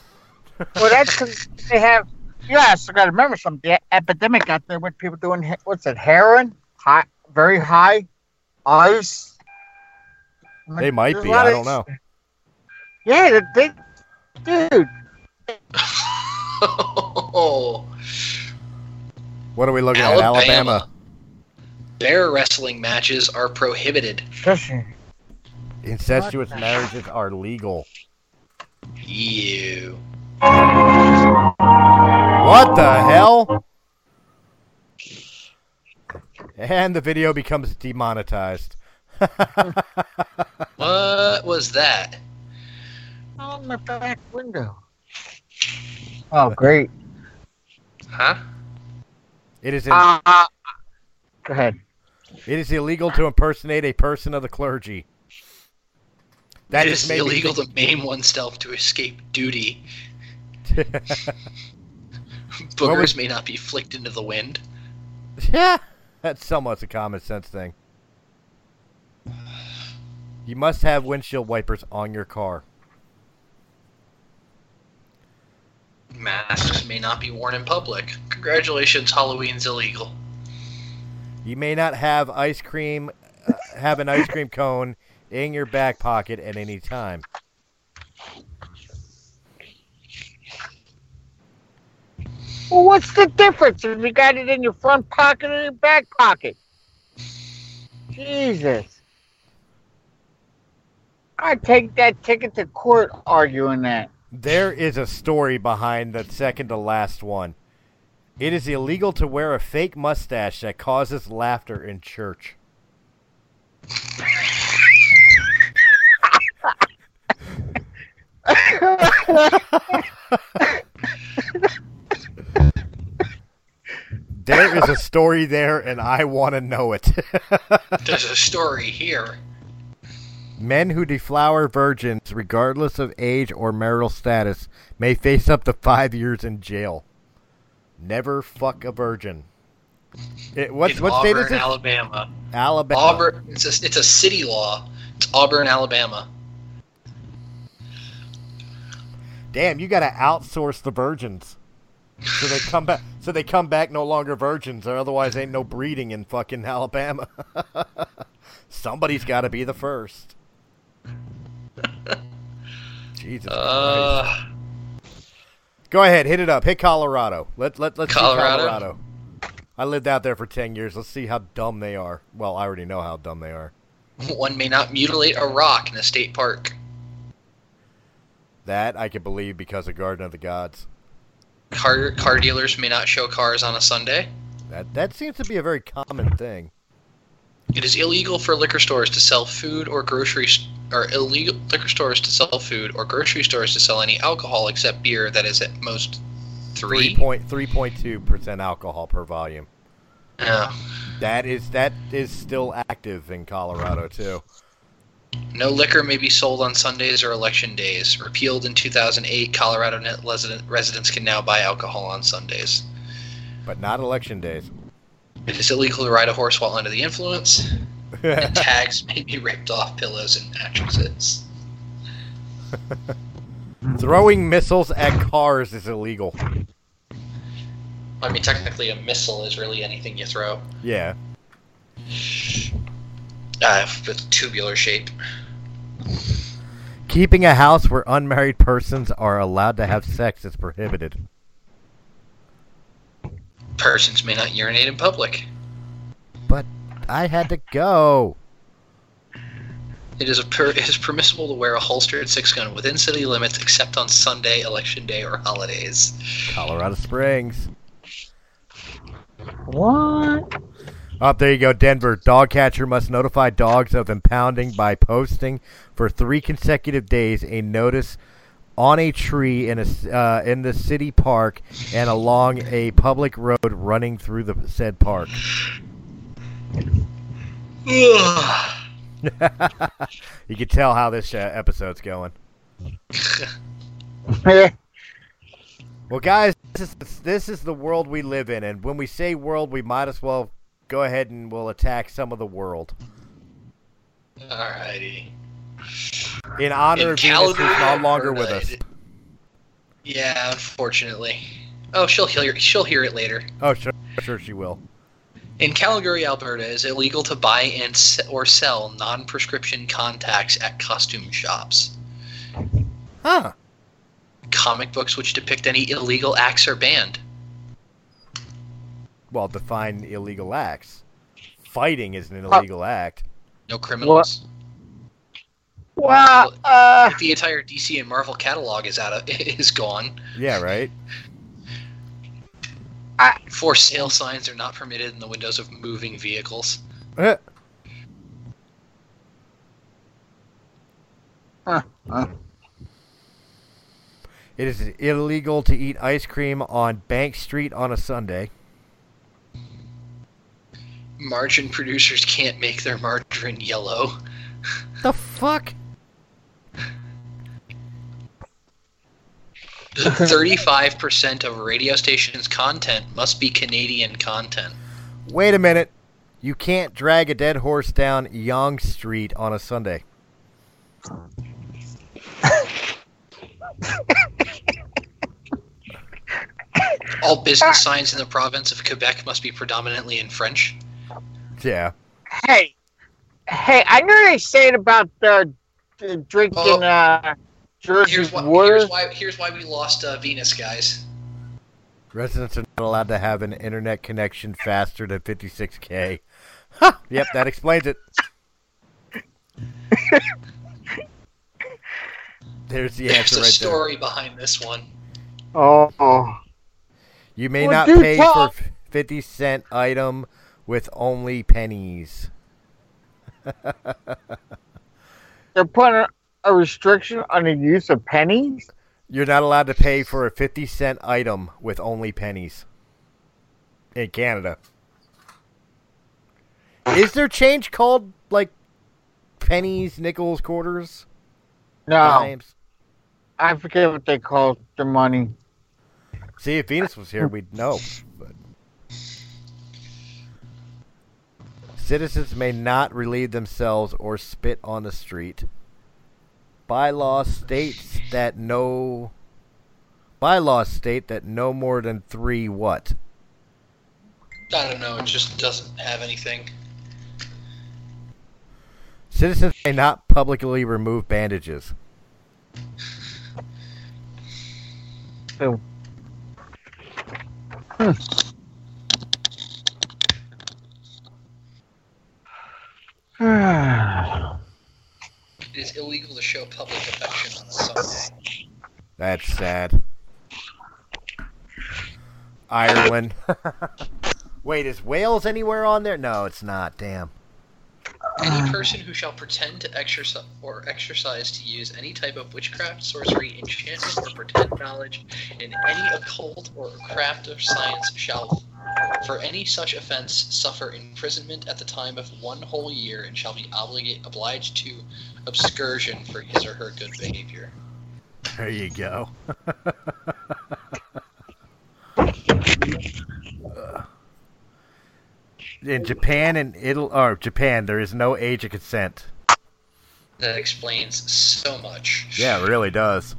Well, that's because they have... Yes, I got to remember something. The epidemic out there with people doing... What's it? Heroin? Very high ice. They might be. I don't know. Yeah, dude. What are we looking at? Alabama. Bear wrestling matches are prohibited. Incestuous marriages are legal. Ew. What the hell? And the video becomes demonetized. What was that? On my back window. Oh, great. Huh? It is. Go ahead. It is illegal to impersonate a person of the clergy. That is illegal to maim oneself to escape duty. Boogers may not be flicked into the wind. Yeah, that's somewhat a common sense thing. You must have windshield wipers on your car. Masks may not be worn in public. Congratulations, Halloween's illegal. You may not have ice cream, have an ice cream cone in your back pocket at any time. Well, what's the difference if you got it in your front pocket or your back pocket? Jesus. I'd take that ticket to court arguing that. There is a story behind the second to last one. It is illegal to wear a fake mustache that causes laughter in church. There is a story there, and I want to know it. There's a story here. Men who deflower virgins, regardless of age or marital status, may face up to 5 years in jail. Never fuck a virgin. What state is it? Alabama. Alabama. Auburn. It's a city law. It's Auburn, Alabama. Damn, you got to outsource the virgins. So they come back no longer virgins, or otherwise ain't no breeding in fucking Alabama. Somebody's got to be the first. Jesus Christ. Go ahead, hit it up. Hit Colorado. Let's Colorado. See Colorado. I lived out there for 10 years. Let's see how dumb they are. Well, I already know how dumb they are. One may not mutilate a rock in a state park. That I could believe because of Garden of the Gods. Car dealers may not show cars on a Sunday. That seems to be a very common thing. It is illegal for liquor stores to sell food or groceries, or illegal liquor stores to sell food or grocery stores to sell any alcohol except beer that is at most 3.2% alcohol per volume. Yeah. That is still active in Colorado too. No liquor may be sold on Sundays or election days. Repealed in 2008, Colorado residents can now buy alcohol on Sundays. But not election days. It is illegal to ride a horse while under the influence. And tags may be ripped off pillows and mattresses. Throwing missiles at cars is illegal. I mean, technically a missile is really anything you throw. Yeah. With tubular shape. Keeping a house where unmarried persons are allowed to have sex is prohibited. Persons may not urinate in public. But I had to go. It is permissible to wear a holstered 6-gun within city limits except on Sunday, election day, or holidays. Colorado Springs. What? Up there you go, Denver. Dog catcher must notify dogs of impounding by posting for 3 consecutive days a notice on a tree in the city park and along a public road running through the said park. You can tell how this episode's going. Well, guys, this is the world we live in, and when we say world, we might as well go ahead and we'll attack some of the world. Alrighty. In honor of Venus, who's no longer with us. Yeah, unfortunately. Oh, she'll hear it later. Oh, sure she will. In Calgary, Alberta, it is illegal to buy and or sell non-prescription contacts at costume shops. Huh. Comic books which depict any illegal acts are banned. Well, define illegal acts. Fighting is an illegal act. No criminals. What? Well, the entire DC and Marvel catalog is gone. Yeah, right. For sale signs are not permitted in the windows of moving vehicles. It is illegal to eat ice cream on Bank Street on a Sunday. Margarine producers can't make their margarine yellow. The fuck? 35% of radio stations' content must be Canadian content. Wait a minute. You can't drag a dead horse down Yonge Street on a Sunday. All business signs in the province of Quebec must be predominantly in French. Yeah. Hey, I know they say it about the drinking. Here's why we lost Venus, guys. Residents are not allowed to have an internet connection faster than 56K. Huh. Yep, that explains it. There's the answer right there. There's a story behind this one. Oh. You may not pay for 50-cent item with only pennies. They're putting a restriction on the use of pennies? You're not allowed to pay for a 50-cent item with only pennies in Canada. Is there change called, like, pennies, nickels, quarters? No. Dimes? I forget what they call the money. See, if Venus was here, we'd know. But citizens may not relieve themselves or spit on the street. Bylaws state that no more than three what? I don't know. It just doesn't have anything. Citizens may not publicly remove bandages. Oh. It is illegal to show public affection on a Sunday. That's sad. Ireland. Wait, is Wales anywhere on there? No, it's not. Damn. Any person who shall pretend to exercise to use any type of witchcraft, sorcery, enchantment, or pretend knowledge in any occult or craft of science shall, for any such offense, suffer imprisonment at the time of 1 whole year and shall be obliged to abscursion for his or her good behavior. There you go. In Japan and Italy, or Japan, there is no age of consent. That explains so much. Yeah, it really does.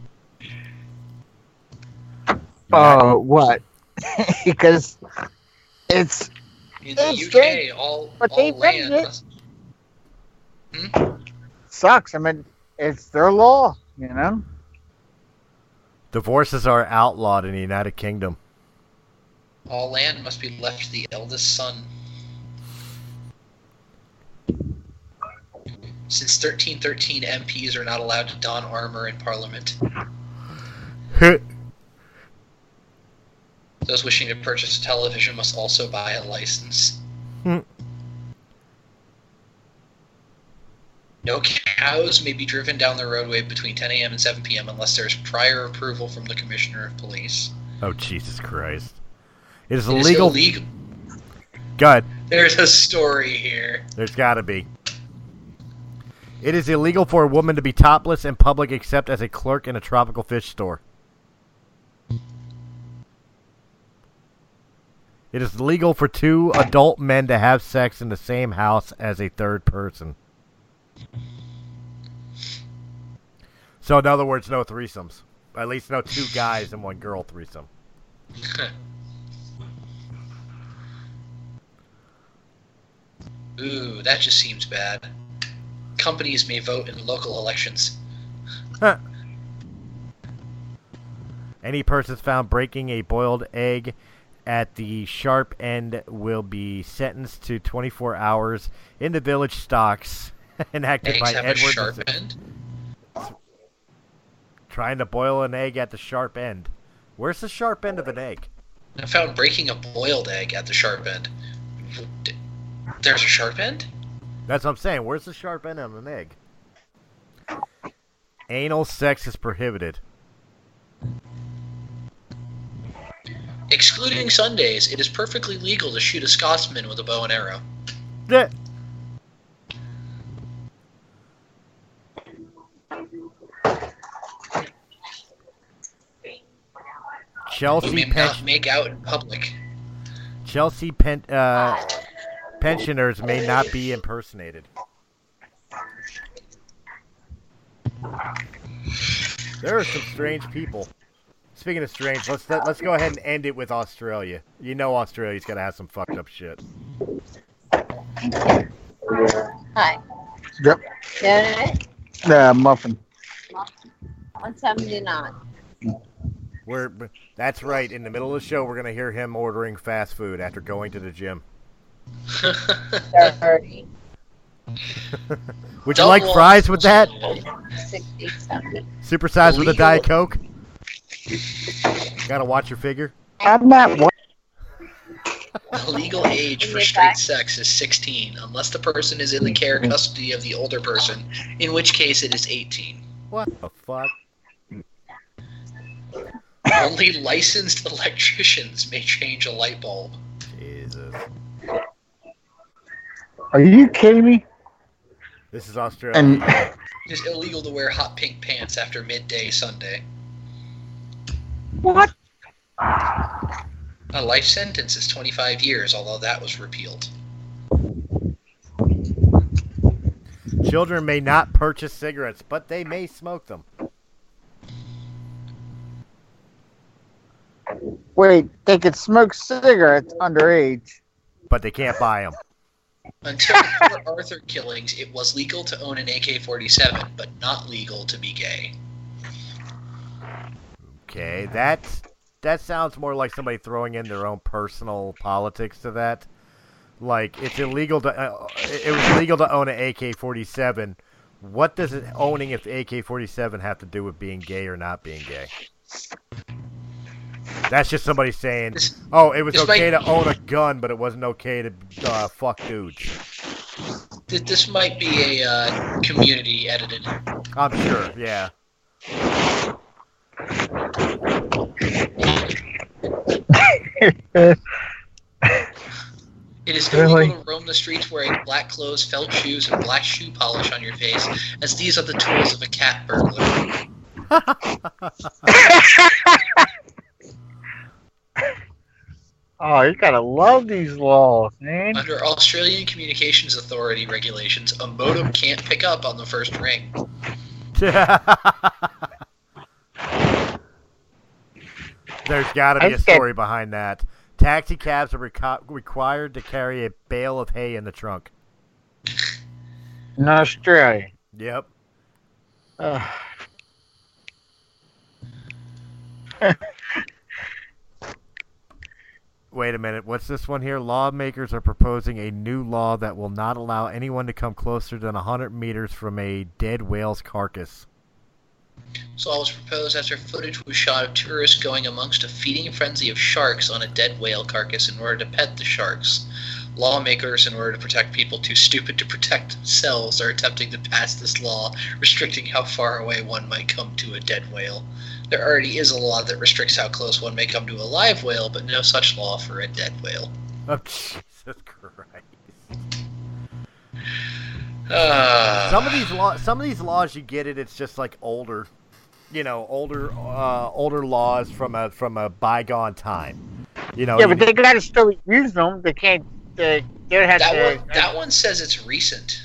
What? Because it's in the UK, strange, all land. Sucks. I mean, it's their law, you know. Divorces are outlawed in the United Kingdom. All land must be left to the eldest son. Since 1313, MPs are not allowed to don armor in Parliament. Those wishing to purchase a television must also buy a license. No cows may be driven down the roadway between 10 a.m. and 7 p.m. unless there is prior approval from the Commissioner of Police. Oh, Jesus Christ. It is illegal. God. There's a story here. There's gotta be. It is illegal for a woman to be topless in public except as a clerk in a tropical fish store. It is illegal for 2 adult men to have sex in the same house as a third person. So, in other words, no threesomes. At least no 2 guys and 1 girl threesome. Ooh, that just seems bad. Companies may vote in local elections. Huh. Any persons found breaking a boiled egg at the sharp end will be sentenced to 24 hours in the village stocks enacted by Edwards. Eggs have a sharp end? Trying to boil an egg at the sharp end. Where's the sharp end of an egg? I found breaking a boiled egg at the sharp end. There's a sharp end? That's what I'm saying. Where's the sharp end on an egg? Anal sex is prohibited. Excluding Sundays, it is perfectly legal to shoot a Scotsman with a bow and arrow. Yeah. Make out in public. Chelsea pensioners may not be impersonated. There are some strange people. Speaking of strange, let's go ahead and end it with Australia. You know Australia's gonna have some fucked up shit. Hi. Yep. You all right? Yeah, muffin. On 79. That's right. In the middle of the show, we're going to hear him ordering fast food after going to the gym. Would you like fries with that? 67. Supersized with a Diet Coke? Got to watch your figure. I'm not one. The legal age for straight sex is 16, unless the person is in the care and custody of the older person, in which case it is 18. What the fuck? Only licensed electricians may change a light bulb. Jesus. Are you kidding me? This is Australia. It is illegal to wear hot pink pants after midday Sunday. What? A life sentence is 25 years, although that was repealed. Children may not purchase cigarettes, but they may smoke them. Wait, they could smoke cigarettes underage. But they can't buy them. Until the Port Arthur killings, it was legal to own an AK-47, but not legal to be gay. Okay, that sounds more like somebody throwing in their own personal politics to that. Like, it's illegal to... it was legal to own an AK-47. What does owning an AK-47 have to do with being gay or not being gay? That's just somebody saying, it was okay to own a gun, but it wasn't okay to fuck dudes. This might be a community edited. I'm sure, yeah. It is illegal to roam the streets wearing black clothes, felt shoes, and black shoe polish on your face, as these are the tools of a cat burglar. Oh, you gotta love these laws, man. Under Australian Communications Authority regulations, a modem can't pick up on the first ring. There's gotta be a story behind that. Taxi cabs are required to carry a bale of hay in the trunk. In Australia. Yep. Wait a minute, what's this one here? Lawmakers are proposing a new law that will not allow anyone to come closer than 100 meters from a dead whale's carcass. So it was proposed after footage was shot of tourists going amongst a feeding frenzy of sharks on a dead whale carcass in order to pet the sharks. Lawmakers, in order to protect people too stupid to protect themselves, are attempting to pass this law restricting how far away one might come to a dead whale. There already is a law that restricts how close one may come to a live whale, but no such law for a dead whale. Oh, Jesus Christ. Some of these laws, you get it, it's just like older laws from a bygone time. You know. Yeah, but they gotta still use them. They can't. That one says it's recent.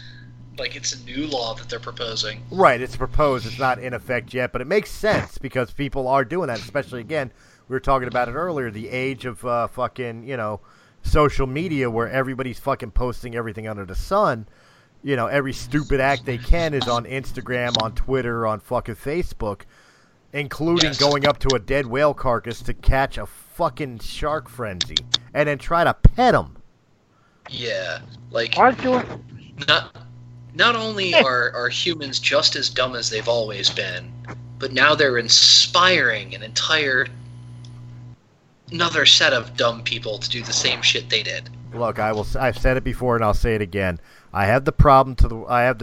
Like, it's a new law that they're proposing. Right, it's proposed. It's not in effect yet, but it makes sense because people are doing that, especially, again, we were talking about it earlier, the age of social media where everybody's fucking posting everything under the sun. You know, every stupid act they can is on Instagram, on Twitter, on fucking Facebook, including going up to a dead whale carcass to catch a fucking shark frenzy and then try to pet them. Yeah, like... Not only are humans just as dumb as they've always been, but now they're inspiring an entire another set of dumb people to do the same shit they did. Look, I've said it before, and I'll say it again. I have the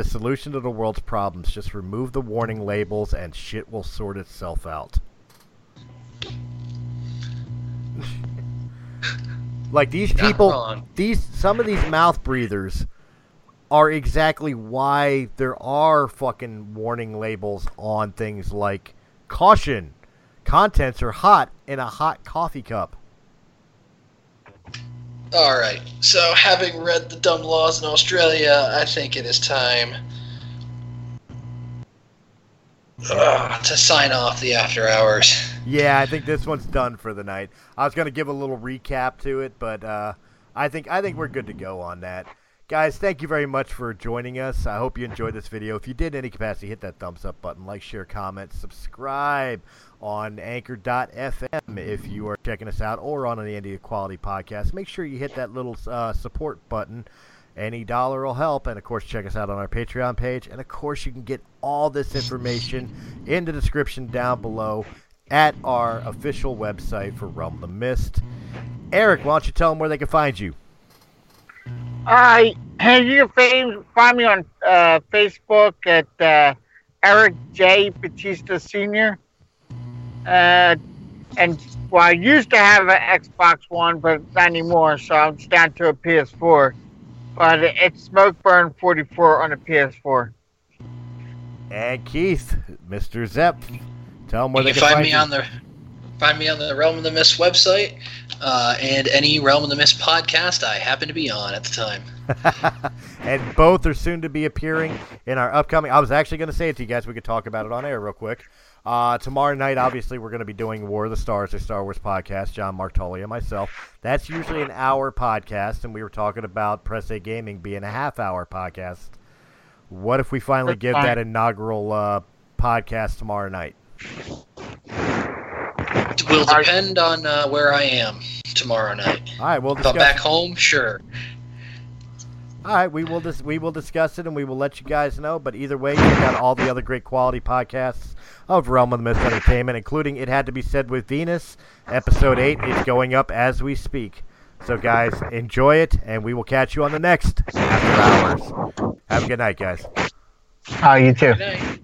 solution to the world's problems. Just remove the warning labels, and shit will sort itself out. Like these people, some of these mouth breathers are exactly why there are fucking warning labels on things like caution. Contents are hot in a hot coffee cup. All right. So, having read the dumb laws in Australia, I think it is time to sign off the after hours. Yeah, I think this one's done for the night. I was going to give a little recap to it, but I think we're good to go on that. Guys, thank you very much for joining us. I hope you enjoyed this video. If you did in any capacity, hit that thumbs up button, like, share, comment, subscribe on Anchor.fm if you are checking us out, or on the Andy Equality podcast. Make sure you hit that little support button. Any dollar will help. And, of course, check us out on our Patreon page. And, of course, you can get all this information in the description down below at our official website for Realm of the Mist. Eric, why don't you tell them where they can find you? You can find me on Facebook at Eric J. Batista Sr. And I used to have an Xbox One, but not anymore, so I'm just down to a PS4. But it's SmokeBurn44 on a PS4. And Keith, Mr. Zepp, tell them where they can find me. Find me on the Realm of the Mist website, and any Realm of the Mist podcast I happen to be on at the time. And both are soon to be appearing in our upcoming... I was actually going to say it to you guys. We could talk about it on air real quick. Tomorrow night, obviously, we're going to be doing War of the Stars, a Star Wars podcast, John Martoli and myself. That's usually an hour podcast, and we were talking about Press A Gaming being a half-hour podcast. What if we finally give that inaugural podcast tomorrow night? Will depend on where I am tomorrow night. All right, we'll discuss. But back home, sure. All right, we will discuss it, and we will let you guys know. But either way, check out all the other great quality podcasts of Realm of the Mist Entertainment, including It Had to Be Said with Venus. Episode 8 is going up as we speak. So, guys, enjoy it, and we will catch you on the next After Hours. Have a good night, guys. You too. Good night.